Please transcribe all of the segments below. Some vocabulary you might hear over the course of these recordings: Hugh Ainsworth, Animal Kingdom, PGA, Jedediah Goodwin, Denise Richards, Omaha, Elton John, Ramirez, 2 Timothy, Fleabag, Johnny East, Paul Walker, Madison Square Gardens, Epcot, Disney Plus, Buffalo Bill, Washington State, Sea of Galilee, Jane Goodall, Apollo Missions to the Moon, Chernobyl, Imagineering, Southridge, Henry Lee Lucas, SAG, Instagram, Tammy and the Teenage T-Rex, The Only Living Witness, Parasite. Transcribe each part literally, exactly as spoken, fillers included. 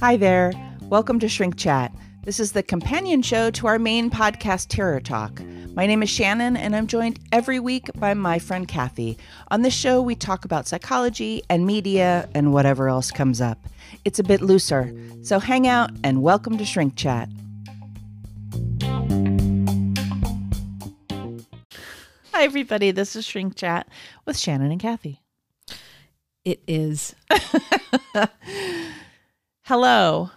Hi there. Welcome to Shrink Chat. This is the companion show to our main podcast, Terror Talk. My name is Shannon, and I'm joined every week by my friend Kathy. On this show, we talk about psychology and media and whatever else comes up. It's a bit looser, so hang out and welcome to Shrink Chat. Hi, everybody. This is Shrink Chat with Shannon and Kathy. It is. Hello.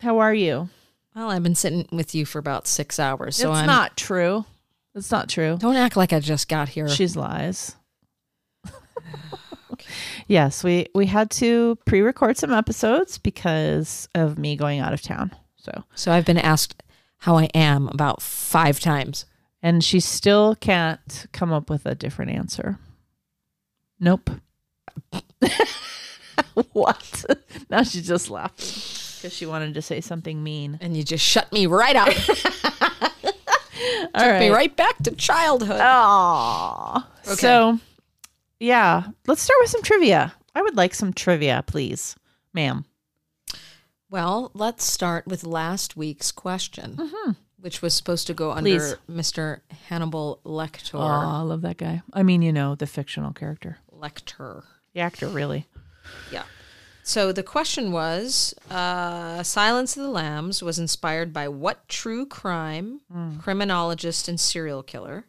How are you? Well, I've been sitting with you for about six hours. So it's I'm, not true. It's not true. Don't act like I just got here. She's lies. Okay. Yes, we, we had to pre-record some episodes because of me going out of town. So so I've been asked how I am about five times. And she still can't come up with a different answer. Nope. What? Now she's just laughing. Because she wanted to say something mean. And you just shut me right up. All Took right. me right back to childhood. Aww. Okay. So, yeah. Let's start with some trivia. I would like some trivia, please, ma'am. Well, let's start with last week's question, mm-hmm. which was supposed to go under please. Mister Hannibal Lecter. Oh, I love that guy. I mean, you know, the fictional character. Lecter. The actor, really. Yeah. So the question was, uh, Silence of the Lambs was inspired by what true crime, mm. criminologist, and serial killer?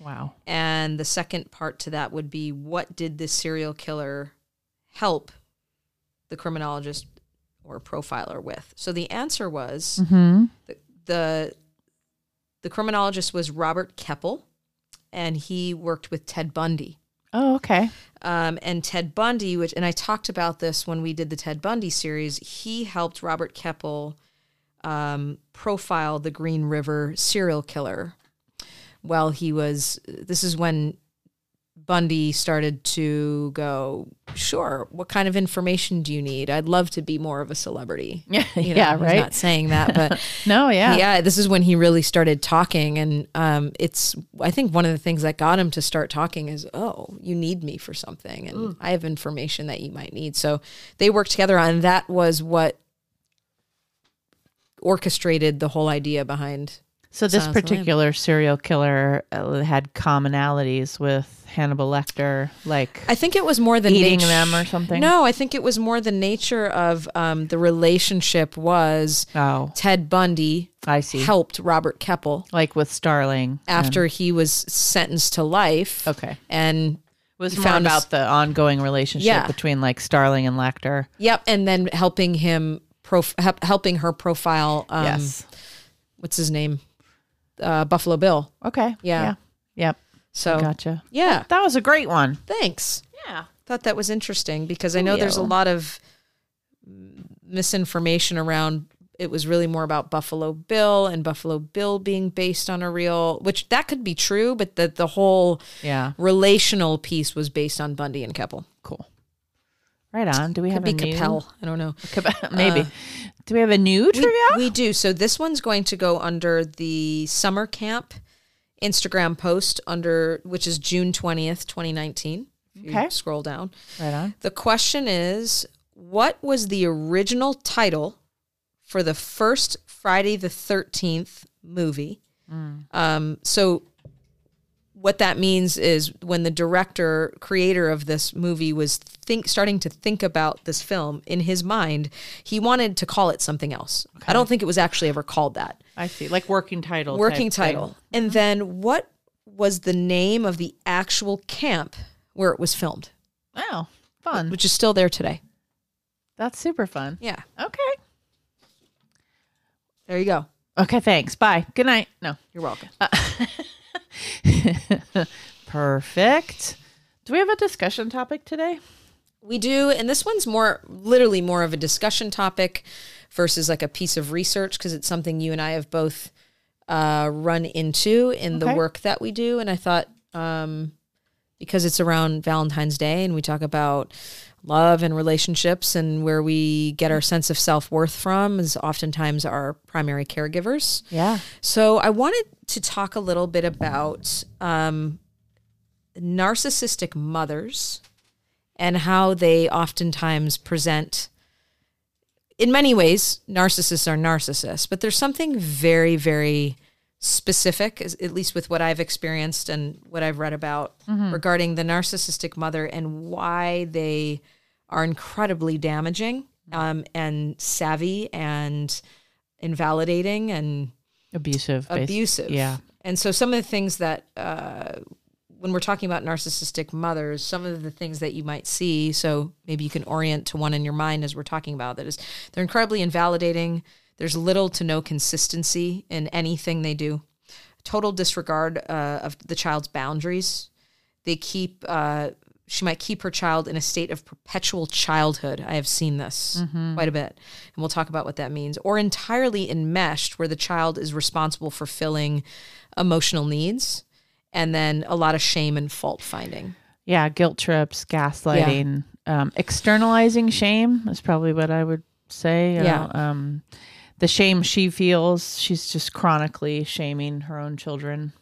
Wow. And the second part to that would be, what did the serial killer help the criminologist or profiler with? So the answer was, mm-hmm. the, the, the criminologist was Robert Keppel, and he worked with Ted Bundy. Oh, okay. Um, and Ted Bundy, which, and I talked about this when we did the Ted Bundy series, he helped Robert Keppel um, profile the Green River serial killer. Well, he was, this is when Bundy started to go, sure, what kind of information do you need? I'd love to be more of a celebrity. Yeah, you know, yeah, right. He's not saying that, but no, yeah, yeah. This is when he really started talking, and um, it's I think one of the things that got him to start talking is, oh, you need me for something, and mm. I have information that you might need. So they worked together on that. Was what orchestrated the whole idea behind. So this Sounds particular lame. serial killer uh, had commonalities with Hannibal Lecter, like I think it was more the eating nat- them or something. No, I think it was more the nature of um, the relationship was oh. Ted Bundy I see. helped Robert Keppel, like with Starling, after and- he was sentenced to life. Okay, and was found out the ongoing relationship yeah. between like Starling and Lecter. Yep, and then helping him prof- helping her profile. Um, yes, what's his name? Uh, Buffalo Bill. Okay. Yeah. yeah. Yep. So gotcha. Yeah. That, that was a great one. Thanks. Yeah. Thought that was interesting because I know Ooh, there's yo. a lot of misinformation around. It was really more about Buffalo Bill and Buffalo Bill being based on a real, which that could be true, but the, the whole yeah. relational piece was based on Bundy and Keppel. Cool. Right on. Do we could have be a new? Capel. I don't know. Maybe. Uh, do we have a new trivia? We, we do. So this one's going to go under the summer camp Instagram post under which is June twentieth, twenty nineteen. Okay. Scroll down. Right on. The question is, what was the original title for the first Friday the thirteenth movie? Mm. Um, so what that means is when the director, creator of this movie was think starting to think about this film in his mind, he wanted to call it something else. Okay. I don't think it was actually ever called that. I see. Like working title. Working title. Thing. And mm-hmm. then what was the name of the actual camp where it was filmed? Wow. Fun. Which is still there today. That's super fun. Yeah. Okay. There you go. Okay, thanks. Bye. Good night. No. You're welcome. Uh- Perfect. Do we have a discussion topic today? We do, and this one's more literally more of a discussion topic versus like a piece of research because it's something you and I have both uh, run into in okay. the work that we do. And I thought um, because it's around Valentine's Day and we talk about love and relationships and where we get our sense of self-worth from is oftentimes our primary caregivers. Yeah. So I wanted to talk a little bit about um, narcissistic mothers and how they oftentimes present, in many ways, narcissists are narcissists, but there's something very, very specific, at least with what I've experienced and what I've read about, mm-hmm. regarding the narcissistic mother and why they are incredibly damaging um, and savvy and invalidating and abusive. Abusive. Based, yeah. And so some of the things that, uh, when we're talking about narcissistic mothers, some of the things that you might see, so maybe you can orient to one in your mind as we're talking about that, is they're incredibly invalidating. There's little to no consistency in anything they do. Total disregard uh, of the child's boundaries. They keep, uh, she might keep her child in a state of perpetual childhood. I have seen this mm-hmm. quite a bit. And we'll talk about what that means. Or entirely enmeshed, where the child is responsible for filling emotional needs. And then a lot of shame and fault finding. Yeah, guilt trips, gaslighting, yeah. um, externalizing shame is probably what I would say. Yeah. Uh, um, the shame she feels, she's just chronically shaming her own children.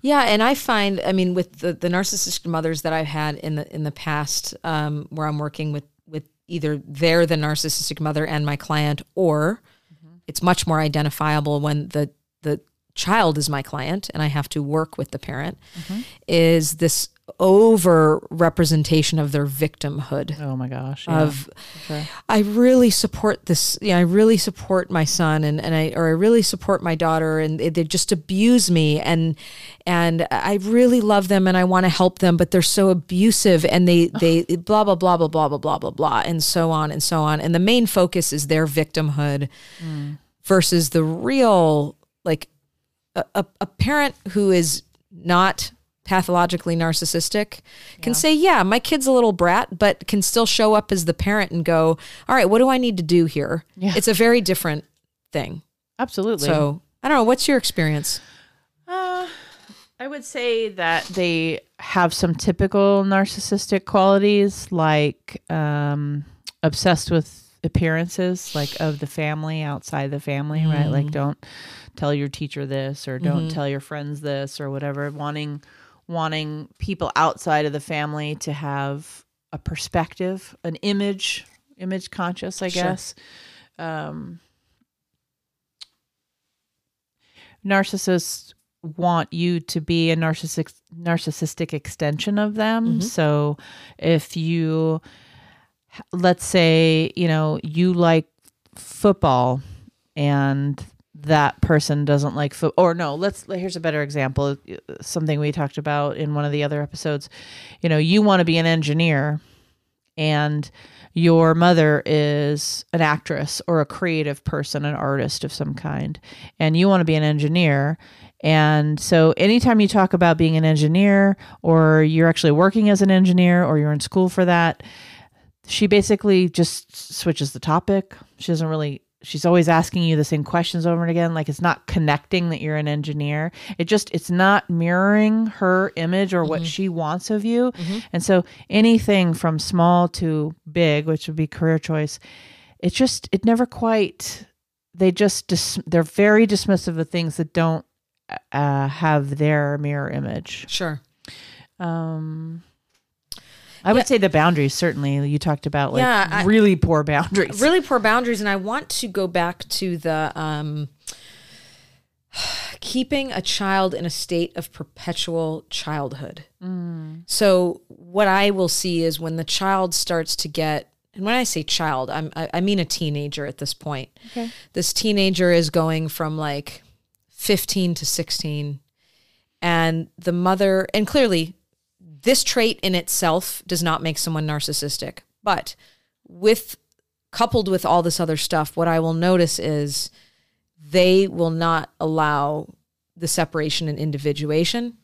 Yeah, and I find, I mean, with the, the narcissistic mothers that I've had in the in the past, um, where I'm working with, with either they're the narcissistic mother and my client, or mm-hmm. it's much more identifiable when the the child is my client and I have to work with the parent, mm-hmm. is this over representation of their victimhood. Oh my gosh. Yeah. Of, okay. I really support this. Yeah. I really support my son and, and I, or I really support my daughter, and they, they just abuse me. And, and I really love them and I want to help them, but they're so abusive and they, they blah, blah, blah, blah, blah, blah, blah, blah, blah, and so on and so on. And the main focus is their victimhood mm. versus the real, like, A, a parent who is not pathologically narcissistic can yeah. say, yeah, my kid's a little brat, but can still show up as the parent and go, all right, what do I need to do here? Yeah. It's a very different thing. Absolutely. So I don't know. What's your experience? Uh, I would say that they have some typical narcissistic qualities, like um, obsessed with appearances, like of the family, outside the family, mm. right? Like, don't tell your teacher this, or don't mm-hmm. tell your friends this, or whatever, wanting wanting people outside of the family to have a perspective, an image, image conscious, I sure. guess. Um, narcissists want you to be a narcissistic, narcissistic extension of them. Mm-hmm. So if you, let's say, you know, you like football and that person doesn't like foot or no, let's, here's a better example. Something we talked about in one of the other episodes, you know, you want to be an engineer and your mother is an actress or a creative person, an artist of some kind, and you want to be an engineer. And so anytime you talk about being an engineer, or you're actually working as an engineer, or you're in school for that, she basically just switches the topic. She doesn't really, she's always asking you the same questions over and again. Like, it's not connecting that you're an engineer. It just, it's not mirroring her image or mm-hmm. what she wants of you. Mm-hmm. And so anything from small to big, which would be career choice, it just, it never quite, they just, dis, they're very dismissive of things that don't uh, have their mirror image. Sure. Um, I would yeah. say the boundaries, certainly. You talked about like yeah, I, really poor boundaries. Really poor boundaries. And I want to go back to the um, keeping a child in a state of perpetual childhood. Mm. So what I will see is when the child starts to get, and when I say child, I'm, I, I mean a teenager at this point. Okay. This teenager is going from like fifteen to sixteen. And the mother, and clearly, this trait in itself does not make someone narcissistic, but with coupled with all this other stuff, what I will notice is they will not allow the separation and individuation.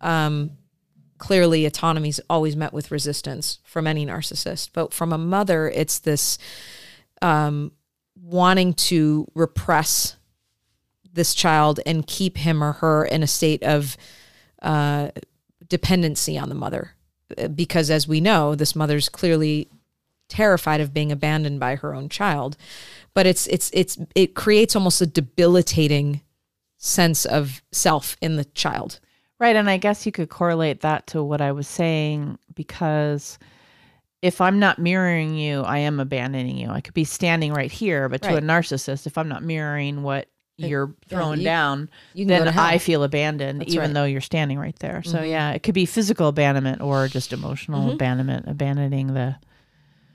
Um, clearly, autonomy is always met with resistance from any narcissist, but from a mother, it's this um, wanting to repress this child and keep him or her in a state of uh, dependency on the mother, because as we know, this mother's clearly terrified of being abandoned by her own child, but it's, it's, it's, it creates almost a debilitating sense of self in the child. Right. And I guess you could correlate that to what I was saying, because if I'm not mirroring you, I am abandoning you. I could be standing right here, but right. to a narcissist, if I'm not mirroring what you're throwing yeah, you, down, you then I feel abandoned, That's even right. though you're standing right there. Mm-hmm. So yeah, it could be physical abandonment or just emotional mm-hmm. abandonment, abandoning the...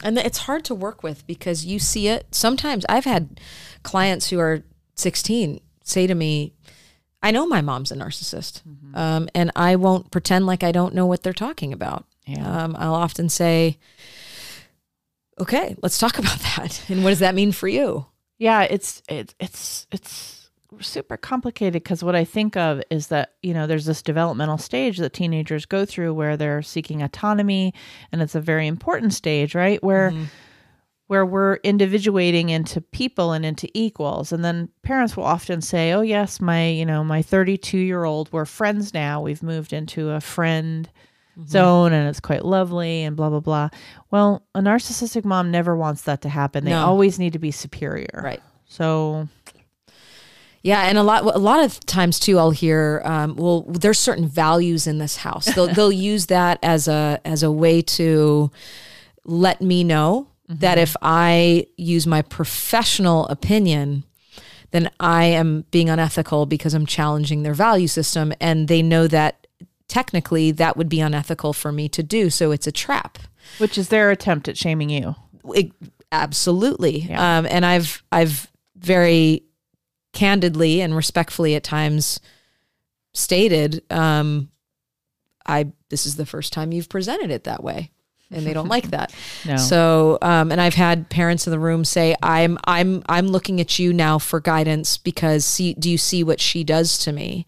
And it's hard to work with because you see it. Sometimes I've had clients who are sixteen say to me, I know my mom's a narcissist, mm-hmm. um, and I won't pretend like I don't know what they're talking about. Yeah. Um, I'll often say, okay, let's talk about that. And what does that mean for you? Yeah, it's it, it's it's super complicated because what I think of is that, you know, there's this developmental stage that teenagers go through where they're seeking autonomy, and it's a very important stage, right? Where mm-hmm. where we're individuating into people and into equals. And then parents will often say, "Oh yes, my, you know, my thirty-two-year-old, we're friends now. We've moved into a friend mm-hmm. zone and it's quite lovely and blah blah blah." Well, a narcissistic mom never wants that to happen. They no. always need to be superior, right? So, yeah, and a lot, a lot of times too, I'll hear, um, "Well, there's certain values in this house." They'll they'll use that as a as a way to let me know mm-hmm. that if I use my professional opinion, then I am being unethical because I'm challenging their value system, and they know that. Technically, that would be unethical for me to do. So it's a trap. Which is their attempt at shaming you. It, absolutely. Yeah. Um, and I've I've very candidly and respectfully at times stated, um, I this is the first time you've presented it that way. And they don't like that. No. So, um, and I've had parents in the room say, "I'm, I'm, I'm looking at you now for guidance because see, do you see what she does to me?"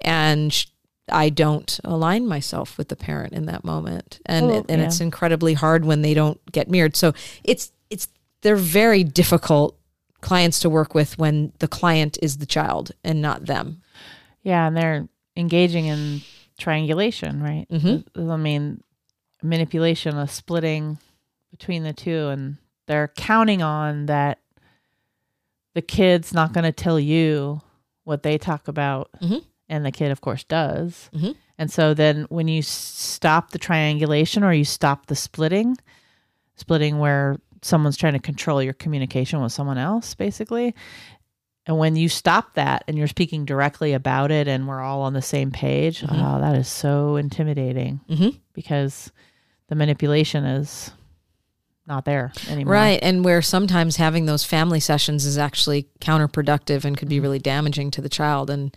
And she, I don't align myself with the parent in that moment. And, oh, and yeah. it's incredibly hard when they don't get mirrored. So it's, it's, they're very difficult clients to work with when the client is the child and not them. Yeah. And they're engaging in triangulation, right? Mm-hmm. I mean, manipulation, a splitting between the two, and they're counting on that. The kid's not going to tell you what they talk about. Mm-hmm. And the kid, of course, does. Mm-hmm. And so then when you stop the triangulation or you stop the splitting, splitting where someone's trying to control your communication with someone else, basically. And when you stop that and you're speaking directly about it and we're all on the same page, mm-hmm. oh, that is so intimidating mm-hmm. because the manipulation is not there anymore. Right. And where sometimes having those family sessions is actually counterproductive and could be really damaging to the child. And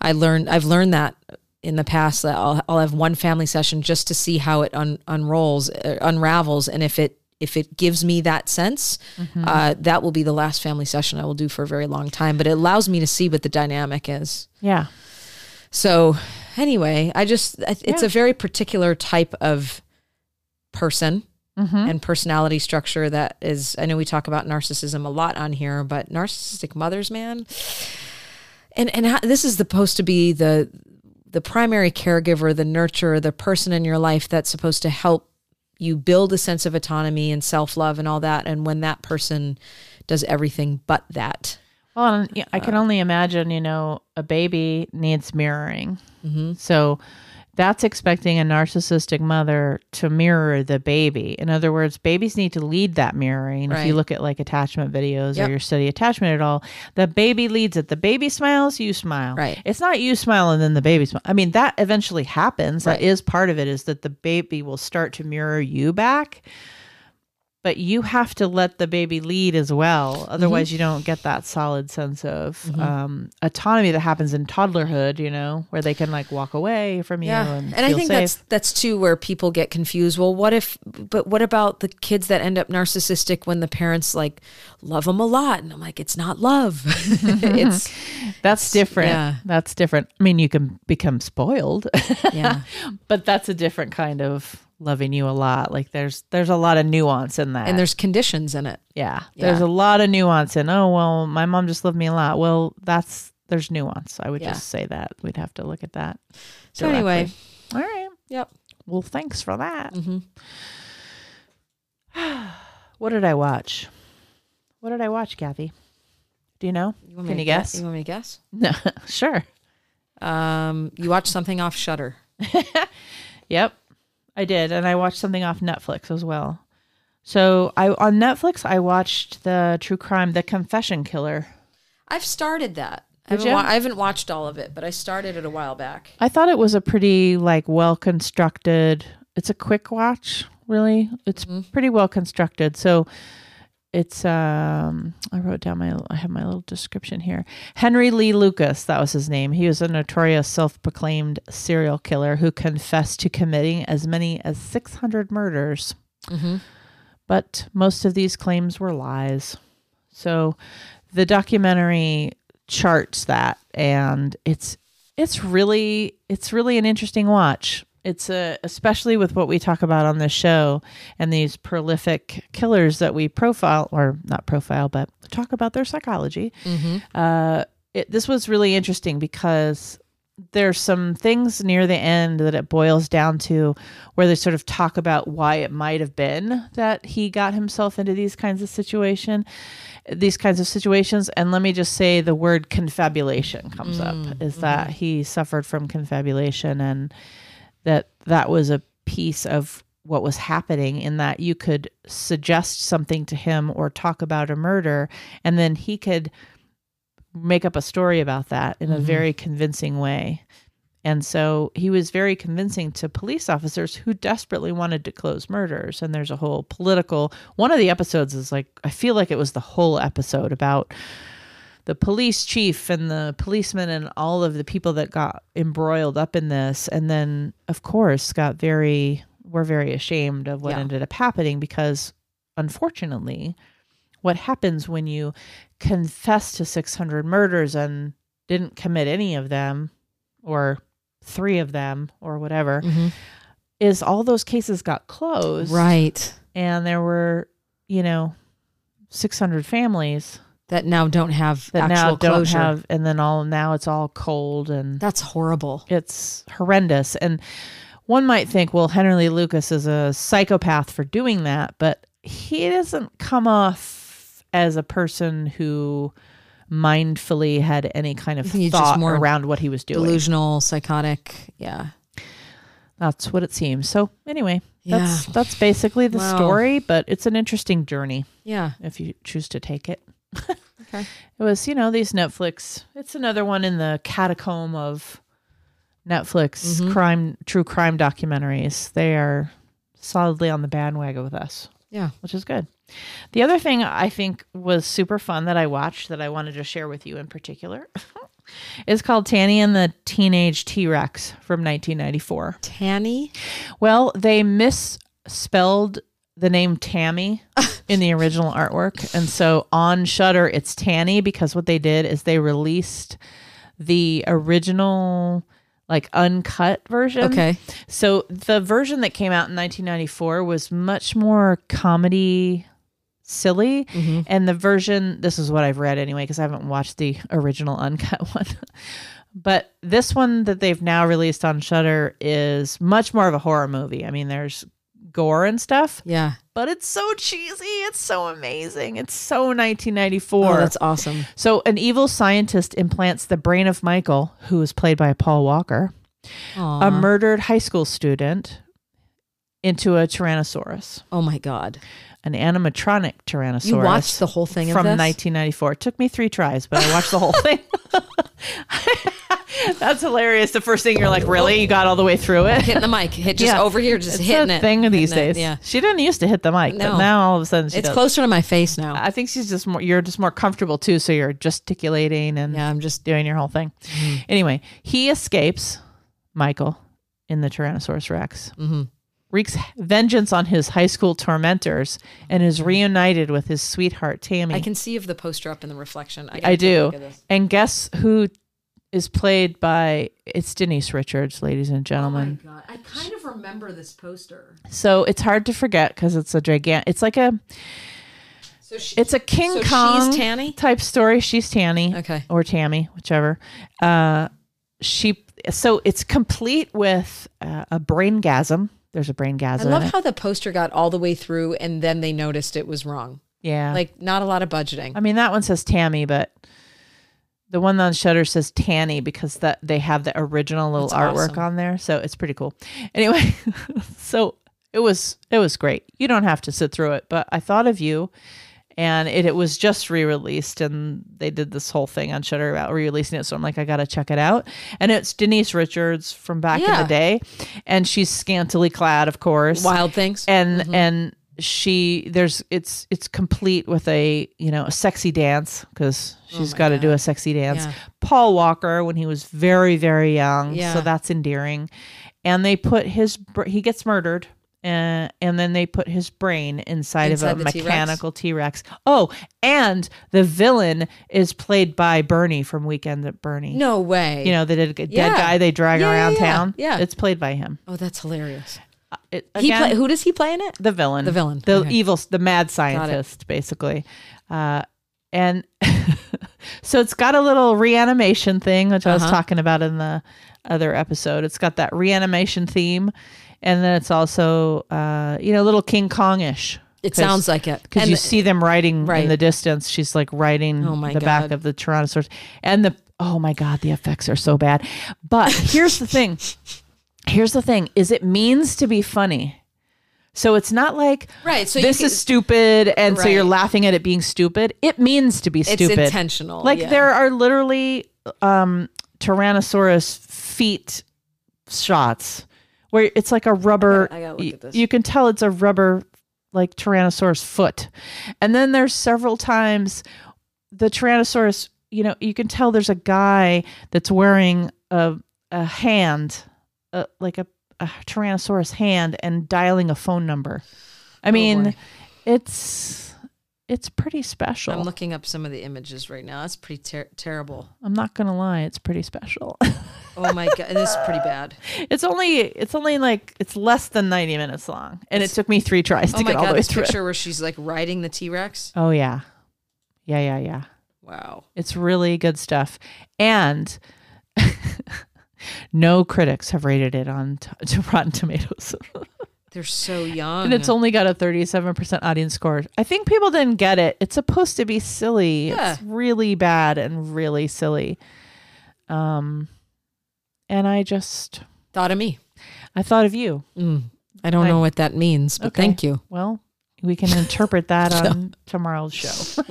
I learned, I've learned that in the past that I'll, I'll have one family session just to see how it un, unrolls, uh, unravels. And if it, if it gives me that sense, mm-hmm. uh, that will be the last family session I will do for a very long time, but it allows me to see what the dynamic is. Yeah. So anyway, I just, it's yeah. a very particular type of person. Mm-hmm. And personality structure that is, I know we talk about narcissism a lot on here, but narcissistic mothers, man. And and how, this is supposed to be the the primary caregiver, the nurturer, the person in your life that's supposed to help you build a sense of autonomy and self-love and all that. And when that person does everything but that. Well, I can only imagine, you know, a baby needs mirroring. Mm-hmm. So that's expecting a narcissistic mother to mirror the baby. In other words, babies need to lead that mirroring. Right. If you look at like attachment videos yep. or your study attachment at all, the baby leads it. The baby smiles, you smile. Right. It's not you smile and then the baby smile. I mean, that eventually happens. Right. That is part of it, is that the baby will start to mirror you back. But you have to let the baby lead as well. Otherwise, mm-hmm. you don't get that solid sense of mm-hmm. um, autonomy that happens in toddlerhood, you know, where they can like walk away from yeah. you and, and feel I think safe. That's, that's too where people get confused. Well, what if, but what about the kids that end up narcissistic when the parents like love them a lot? And I'm like, it's not love. it's That's it's, different. Yeah. That's different. I mean, you can become spoiled, yeah, but that's a different kind of loving you a lot. Like there's there's a lot of nuance in that, and there's conditions in it. Yeah, yeah. There's a lot of nuance in, oh well, my mom just loved me a lot. Well, that's there's nuance. I would yeah. just say that we'd have to look at that. So directly. Anyway, all right. Yep. Well, thanks for that. Mm-hmm. What did I watch? What did I watch, Kathy? Do you know? You want Can me you guess? guess? You want me to guess? No, sure. Um, you watched something off Shudder. Yep. I did, and I watched something off Netflix as well. So I on Netflix, I watched the true crime, The Confession Killer. I've started that. I haven't, wa- I haven't watched all of it, but I started it a while back. I thought it was a pretty like well-constructed. It's a quick watch, really. It's mm-hmm. pretty well-constructed. So it's, um, I wrote down my, I have my little description here. Henry Lee Lucas, that was his name. He was a notorious self-proclaimed serial killer who confessed to committing as many as six hundred murders. Mm-hmm. But most of these claims were lies. So the documentary charts that, and it's it's really it's really an interesting watch. It's a, especially with what we talk about on this show and these prolific killers that we profile, or not profile, but talk about their psychology. Mm-hmm. Uh, it, this was really interesting because there's some things near the end that it boils down to where they sort of talk about why it might have been that he got himself into these kinds of situation, these kinds of situations. And let me just say the word confabulation comes mm-hmm. up, is that he suffered from confabulation, and that that was a piece of what was happening, in that you could suggest something to him or talk about a murder, and then he could make up a story about that in mm-hmm. a very convincing way. And so he was very convincing to police officers who desperately wanted to close murders. And there's a whole political, one of the episodes is like, I feel like it was the whole episode about the police chief and the policeman and all of the people that got embroiled up in this. And then, of course, got very, were very ashamed of what yeah. ended up happening, because, unfortunately, what happens when you confess to six hundred murders and didn't commit any of them, or three of them, or whatever, mm-hmm. is all those cases got closed. Right. And there were, you know, six hundred families that now don't have that actual now don't closure. Have, and then all now it's all cold, and that's horrible. It's horrendous. And one might think, well, Henry Lee Lucas is a psychopath for doing that, but he doesn't come off as a person who mindfully had any kind of He's thought more around what he was doing. Delusional, psychotic, yeah. That's what it seems. So anyway, yeah. that's that's basically the wow. story, but it's an interesting journey. Yeah, if you choose to take it. Okay. It was, you know, these Netflix, it's another one in the catacomb of Netflix mm-hmm. crime, true crime documentaries. They are solidly on the bandwagon with us. Yeah. Which is good. The other thing I think was super fun that I watched that I wanted to share with you in particular is called Tammy and the Teenage T-Rex from nineteen ninety-four. Tammy? Well, they misspelled the name Tammy in the original artwork. And so on Shudder, it's Tanny, because what they did is they released the original, like, uncut version. Okay. So the version that came out in nineteen ninety-four was much more comedy, silly. Mm-hmm. And the version, this is what I've read anyway, because I haven't watched the original uncut one. But this one that they've now released on Shudder is much more of a horror movie. I mean, there's gore and stuff, yeah, but it's so cheesy, it's so amazing, it's so nineteen ninety-four. Oh, that's awesome. So an evil scientist implants the brain of Michael, who is played by Paul Walker, Aww. a murdered high school student, into a Tyrannosaurus. Oh my god. An animatronic Tyrannosaurus. You watched the whole thing from of this? nineteen ninety-four. It took me three tries, but I watched the whole thing. That's hilarious. The first thing you're like, really? You got all the way through it? Hitting the mic. Hit just yeah. over here, just it's hitting it. It's a thing these days. It, yeah. She didn't used to hit the mic, no. but now all of a sudden she It's does. Closer to my face now. I think she's just more, you're just more comfortable too, so you're gesticulating and yeah, I'm just doing your whole thing. Mm-hmm. Anyway, he escapes, Michael, in the Tyrannosaurus Rex, mm-hmm. wreaks vengeance on his high school tormentors, and is reunited with his sweetheart, Tammy. I can see if the poster up in the reflection. I, I do. And guess who is played by, it's Denise Richards, ladies and gentlemen. Oh my God. I kind of remember this poster. So it's hard to forget because it's a gigantic, it's like a, so she, it's a King so Kong she's Tanny? type story. She's Tanny. Okay. Or Tammy, whichever. Uh, she, so it's complete with uh, a braingasm. There's a braingasm. I love how the poster got all the way through and then they noticed it was wrong. Yeah. Like not a lot of budgeting. I mean, that one says Tammy, but the one on Shudder says Tanny because that they have the original little That's artwork awesome. on there. So it's pretty cool. Anyway, so It was it was great. You don't have to sit through it, but I thought of you, and it, it was just re-released, and they did this whole thing on Shudder about re-releasing it, so I'm like, I gotta check it out. And it's Denise Richards from back yeah. in the day, and she's scantily clad, of course. Wild Things. And mm-hmm. and she there's it's it's complete with a you know a sexy dance, because she's oh got to do a sexy dance. Yeah. Paul Walker when he was very very young, yeah. so that's endearing. And they put his he gets murdered, and and then they put his brain inside, inside of a mechanical T-Rex. T-Rex. Oh, and the villain is played by Bernie from Weekend at Bernie's. No way. You know the dead, dead yeah. guy they drag yeah, around yeah, yeah. town. Yeah, it's played by him. Oh, that's hilarious. It, he again, play, who does he play in it? The villain. The villain. The okay. evil, the mad scientist, basically. Uh, and so it's got a little reanimation thing, which uh-huh. I was talking about in the other episode. It's got that reanimation theme. And then it's also, uh, you know, a little King Kong-ish. It sounds like it. Because you the, see them riding right. in the distance. She's like riding oh my the God. back of the Tyrannosaurus. And the, oh my God, the effects are so bad. But here's the thing. Here's the thing is it means to be funny. So it's not like right, so this can, is stupid and right. so you're laughing at it being stupid. It means to be stupid. It's intentional. Like yeah. there are literally um, Tyrannosaurus feet shots where it's like a rubber. I gotta, I gotta look at this. You can tell it's a rubber like Tyrannosaurus foot. And then there's several times the Tyrannosaurus, you know, you can tell there's a guy that's wearing a, a hand Uh, like a, a Tyrannosaurus hand and dialing a phone number. I mean, oh it's it's pretty special. I'm looking up some of the images right now. It's pretty ter- terrible. I'm not gonna lie, it's pretty special. Oh my God, this is pretty bad. It's only it's only like it's less than ninety minutes long, and it's, it took me three tries oh to get God, all the way through. This picture it. Where she's like riding the T-Rex. Oh yeah, yeah, yeah, yeah. Wow, it's really good stuff, and. No critics have rated it on t- to Rotten Tomatoes. They're so young. And it's only got a thirty-seven percent audience score. I think people didn't get it. It's supposed to be silly. Yeah. It's really bad and really silly. Um, and I just... Thought of me. I thought of you. Mm. I don't I, know what that means, but okay. Thank you. Well, we can interpret that on tomorrow's show.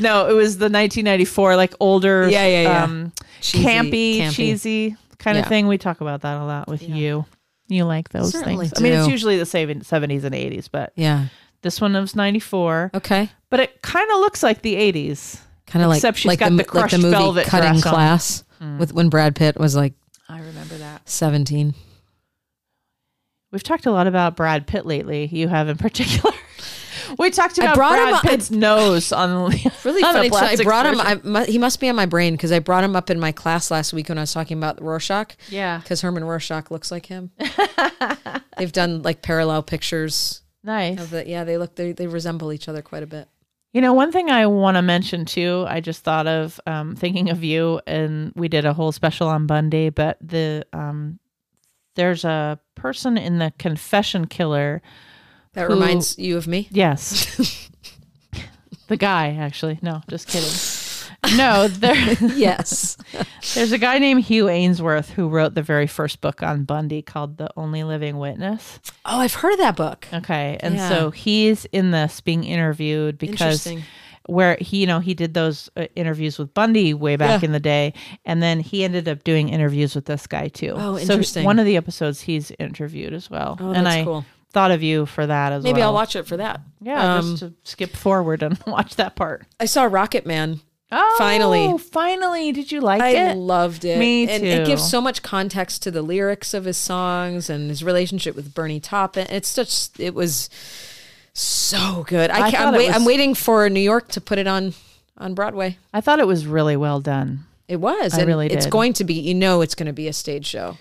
No, it was the nineteen ninety-four, like older... Yeah, yeah, yeah. Um, Cheesy, campy, campy, cheesy kind yeah. of thing. We talk about that a lot with yeah. you. You like those Certainly things. Do. I mean, it's usually the same in seventies and eighties, but yeah, this one was ninety-four. Okay, but it kind of looks like the eighties. Kind of like except she's like got the, the crushed like the movie velvet Cutting Class on. With when Brad Pitt was like, I remember that seventeen. We've talked a lot about Brad Pitt lately. You have in particular. We talked about Brad Pitt's I, nose on really on funny. I brought version. him. I, he must be on my brain because I brought him up in my class last week when I was talking about Rorschach. Yeah, because Herman Rorschach looks like him. They've done like parallel pictures. Nice. Of the, yeah, they look. They they resemble each other quite a bit. You know, one thing I want to mention too. I just thought of um, thinking of you, and we did a whole special on Bundy. But the um, there's a person in the Confession Killer. That Who, reminds you of me? Yes. The guy, actually. No, just kidding. No, there. Yes. There's a guy named Hugh Ainsworth who wrote the very first book on Bundy called The Only Living Witness. Oh, I've heard of that book. Okay. And yeah. so he's in this being interviewed because where he, you know, he did those uh, interviews with Bundy way back yeah. in the day. And then he ended up doing interviews with this guy too. Oh, interesting. So one of the episodes he's interviewed as well. Oh, and that's I, cool. thought of you for that as maybe well. Maybe I'll watch it for that. Yeah, um, just to skip forward and watch that part. I saw Rocket Man. Oh, finally. Finally. Did you like I it? I loved it. Me and too. And it gives so much context to the lyrics of his songs and his relationship with Bernie Taupin. It's such, it was so good. I, I can't, I'm, wait, was, I'm waiting for New York to put it on, on Broadway. I thought it was really well done. It was. I and really did. It's going to be, you know, it's going to be a stage show.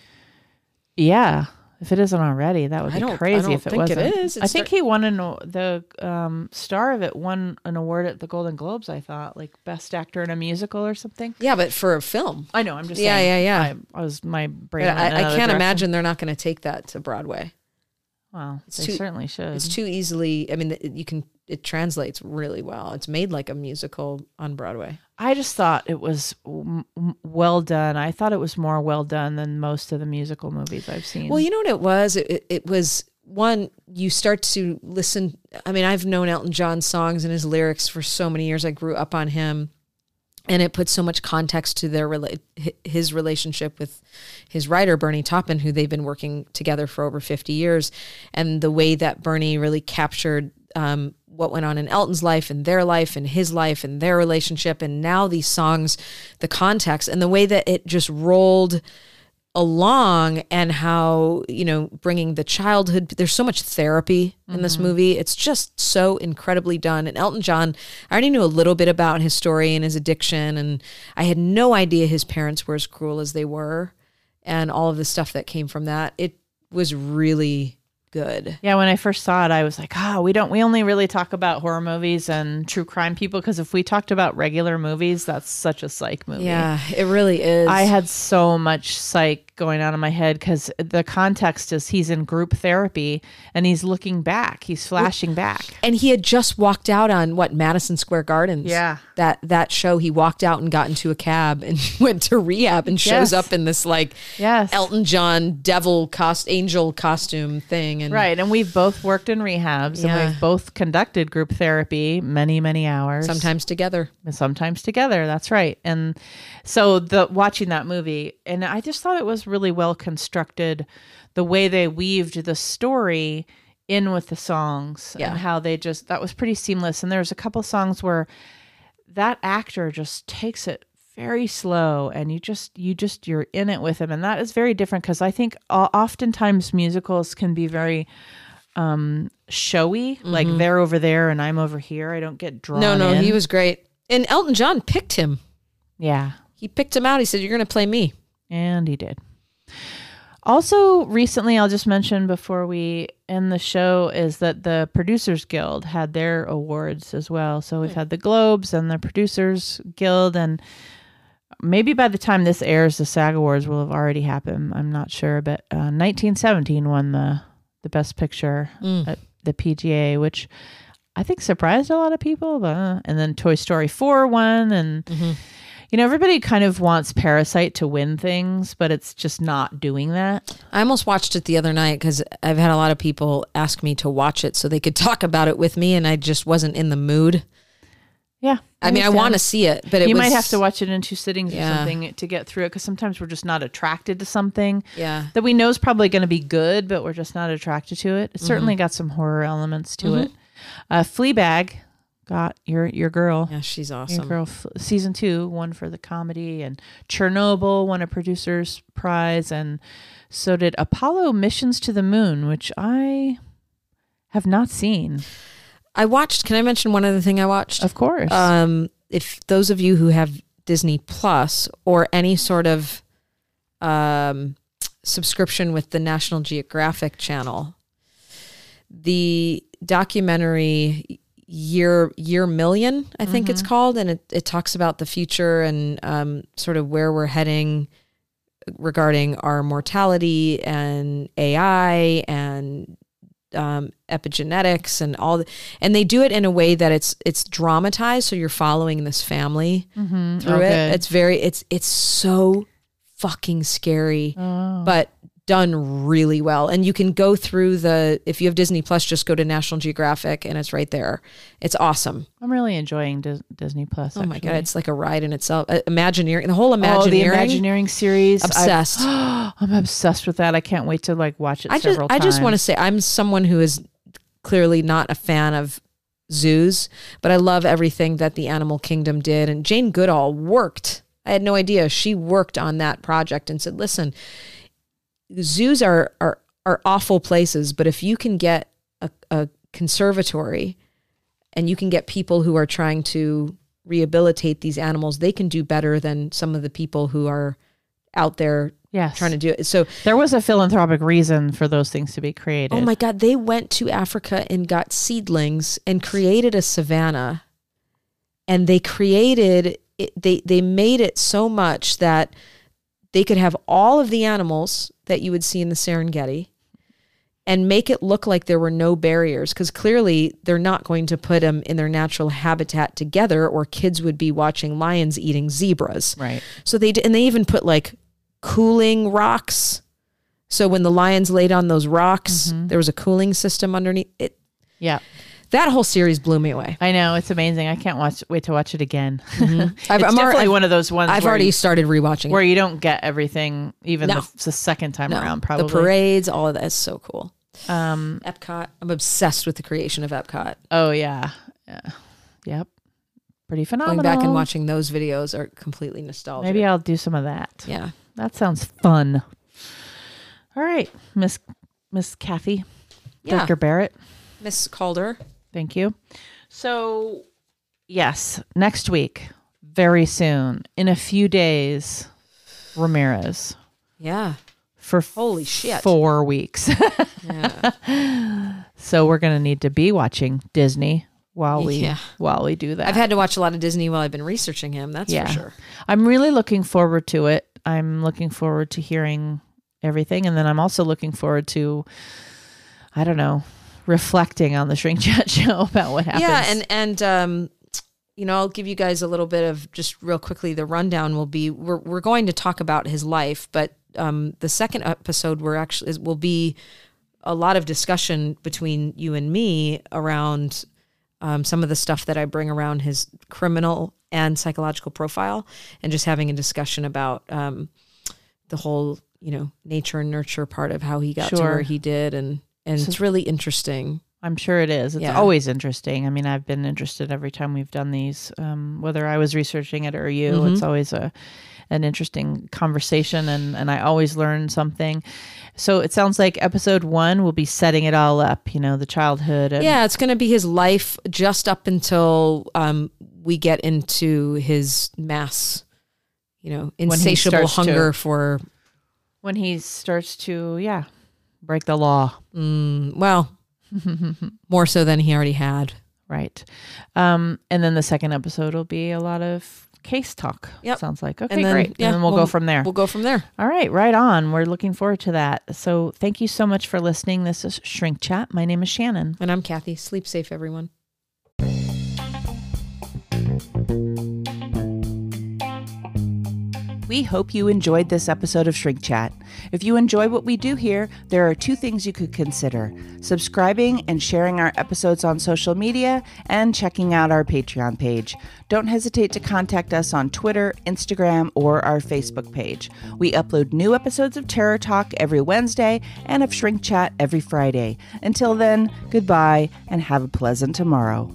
Yeah. If it isn't already, that would be crazy if it wasn't. I don't think it is. I think he won an, the um, star of it won an award at the Golden Globes, I thought, like best actor in a musical or something. Yeah, but for a film. I know, I'm just yeah, saying. Yeah, yeah, yeah. I, I was my brain. I, I can't direction. imagine they're not going to take that to Broadway. Well, it's they too, certainly should. It's too easily, I mean, you can, it translates really well. It's made like a musical on Broadway. I just thought it was w- well done. I thought it was more well done than most of the musical movies I've seen. Well, you know what it was? It, it was one, you start to listen. I mean, I've known Elton John's songs and his lyrics for so many years. I grew up on him, and it puts so much context to their his relationship with his writer, Bernie Taupin, who they've been working together for over fifty years. And the way that Bernie really captured um, what went on in Elton's life and their life and his life and their relationship. And now these songs, the context and the way that it just rolled along, and how, you know, bringing the childhood, there's so much therapy in mm-hmm. this movie. It's just so incredibly done. And Elton John, I already knew a little bit about his story and his addiction, and I had no idea his parents were as cruel as they were, and all of the stuff that came from that. It was really good. Yeah, when I first saw it, I was like, oh, we don't, we only really talk about horror movies and true crime people, because if we talked about regular movies, that's such a psych movie. Yeah, it really is. I had so much psych going on in my head, because the context is he's in group therapy and he's looking back, he's flashing back. And he had just walked out on what, Madison Square Gardens. Yeah. That, that show, he walked out and got into a cab and went to rehab, and shows yes. up in this like yes. Elton John devil cost angel costume thing. And right, and we've both worked in rehabs, yeah. and we've both conducted group therapy many, many hours. Sometimes together. And sometimes together, that's right. And so the watching that movie, and I just thought it was really well constructed, the way they weaved the story in with the songs, yeah. and how they just, that was pretty seamless. And there's a couple songs where that actor just takes it very slow, and you just you just you're in it with him, and that is very different, because I think oftentimes musicals can be very um showy, mm-hmm. like they're over there and I'm over here. I don't get drawn no no in. He was great, and Elton John picked him. Yeah, he picked him out. He said, you're gonna play me, and he did. Also recently, I'll just mention before we end the show, is that the Producers Guild had their awards as well. So we've had the Globes and the Producers Guild, and maybe by the time this airs, the SAG Awards will have already happened. I'm not sure, but uh, nineteen seventeen won the, the Best Picture mm. at the P G A, which I think surprised a lot of people. But, uh, and then Toy Story four won, and... Mm-hmm. You know, everybody kind of wants Parasite to win things, but it's just not doing that. I almost watched it the other night, because I've had a lot of people ask me to watch it so they could talk about it with me, and I just wasn't in the mood. Yeah. I, I mean, I want to see it, but it you was... You might have to watch it in two sittings yeah. or something to get through it, because sometimes we're just not attracted to something yeah. that we know is probably going to be good, but we're just not attracted to it. It mm-hmm. certainly got some horror elements to mm-hmm. it. Uh, Fleabag... Got your your girl. Yeah, she's awesome. Your girl, season two, won for the comedy, and Chernobyl won a producer's prize, and so did Apollo Missions to the Moon, which I have not seen. I watched. Can I mention one other thing I watched? Of course. Um, if those of you who have Disney Plus or any sort of um, subscription with the National Geographic channel, the documentary. Year Year Million, I think mm-hmm. it's called, and it, it talks about the future and um, sort of where we're heading regarding our mortality and A I and um, epigenetics and all. The, and they do it in a way that it's it's dramatized, so you're following this family mm-hmm. through okay. it. It's very it's it's so fucking scary, oh. but. Done really well. And you can go through the, if you have Disney Plus, just go to National Geographic and it's right there. It's awesome. I'm really enjoying Dis- Disney Plus. Oh actually. My God. It's like a ride in itself. Uh, Imagineering, the whole Imagineering. Oh, the Imagineering series. Obsessed. I've, I'm obsessed with that. I can't wait to like watch it I several just, times. I just want to say I'm someone who is clearly not a fan of zoos, but I love everything that the Animal Kingdom did. And Jane Goodall worked. I had no idea. She worked on that project and said, listen, zoos are, are, are awful places, but if you can get a, a conservatory and you can get people who are trying to rehabilitate these animals, they can do better than some of the people who are out there yes. trying to do it. So there was a philanthropic reason for those things to be created. Oh my God. They went to Africa and got seedlings and created a savanna, and they created it. They, they made it so much that they could have all of the animals that you would see in the Serengeti and make it look like there were no barriers, because clearly they're not going to put them in their natural habitat together, or kids would be watching lions eating zebras. Right. So they, and they even put like cooling rocks So when the lions laid on those rocks, mm-hmm. there was a cooling system underneath it. Yeah. That whole series blew me away. I know. It's amazing. I can't watch. wait to watch it again. Mm-hmm. it's I'm definitely already, one of those ones I've already you, started rewatching where it. you don't get everything, even no. the, the second time no. around, probably. The parades, all of that is so cool. Um, Epcot. I'm obsessed with the creation of Epcot. Oh, yeah. yeah. Yep. Pretty phenomenal. Going back and watching those videos are completely nostalgic. Maybe I'll do some of that. Yeah. That sounds fun. All right. Miss Miss Kathy. Yeah. Doctor Barrett. Miss Calder. Thank you. So, yes, next week, very soon, in a few days, Ramirez. Yeah. For holy shit, four weeks. yeah. So we're gonna need to be watching Disney while we yeah. while we do that. I've had to watch a lot of Disney while I've been researching him. That's yeah. for sure. I'm really looking forward to it. I'm looking forward to hearing everything, and then I'm also looking forward to, I don't know. reflecting on the Shrink Chat show about what happens. Yeah, and, and um, you know, I'll give you guys a little bit of just real quickly. The rundown will be, we're, we're going to talk about his life, but um, the second episode we're actually, will be a lot of discussion between you and me around um, some of the stuff that I bring around his criminal and psychological profile, and just having a discussion about um, the whole, you know, nature and nurture part of how he got sure. to where he did, and And so it's really interesting. I'm sure it is. It's yeah. always interesting. I mean, I've been interested every time we've done these, um, whether I was researching it or you, mm-hmm. it's always a, an interesting conversation, and, and I always learn something. So it sounds like episode one will be setting it all up, you know, the childhood. And yeah, it's going to be his life just up until um, we get into his mass, you know, insatiable hunger to, for. When he starts to, yeah. break the law. Mm, well, more so than he already had. Right. Um, and then the second episode will be a lot of case talk. Yep. Sounds like. Okay, and then, great. Yeah, and then we'll, we'll go from there. We'll go from there. All right. Right on. We're looking forward to that. So thank you so much for listening. This is Shrink Chat. My name is Shannon. And I'm Kathy. Sleep safe, everyone. We hope you enjoyed this episode of Shrink Chat. If you enjoy what we do here, there are two things you could consider: subscribing and sharing our episodes on social media, and checking out our Patreon page. Don't hesitate to contact us on Twitter, Instagram, or our Facebook page. We upload new episodes of Terror Talk every Wednesday and of Shrink Chat every Friday. Until then, goodbye and have a pleasant tomorrow.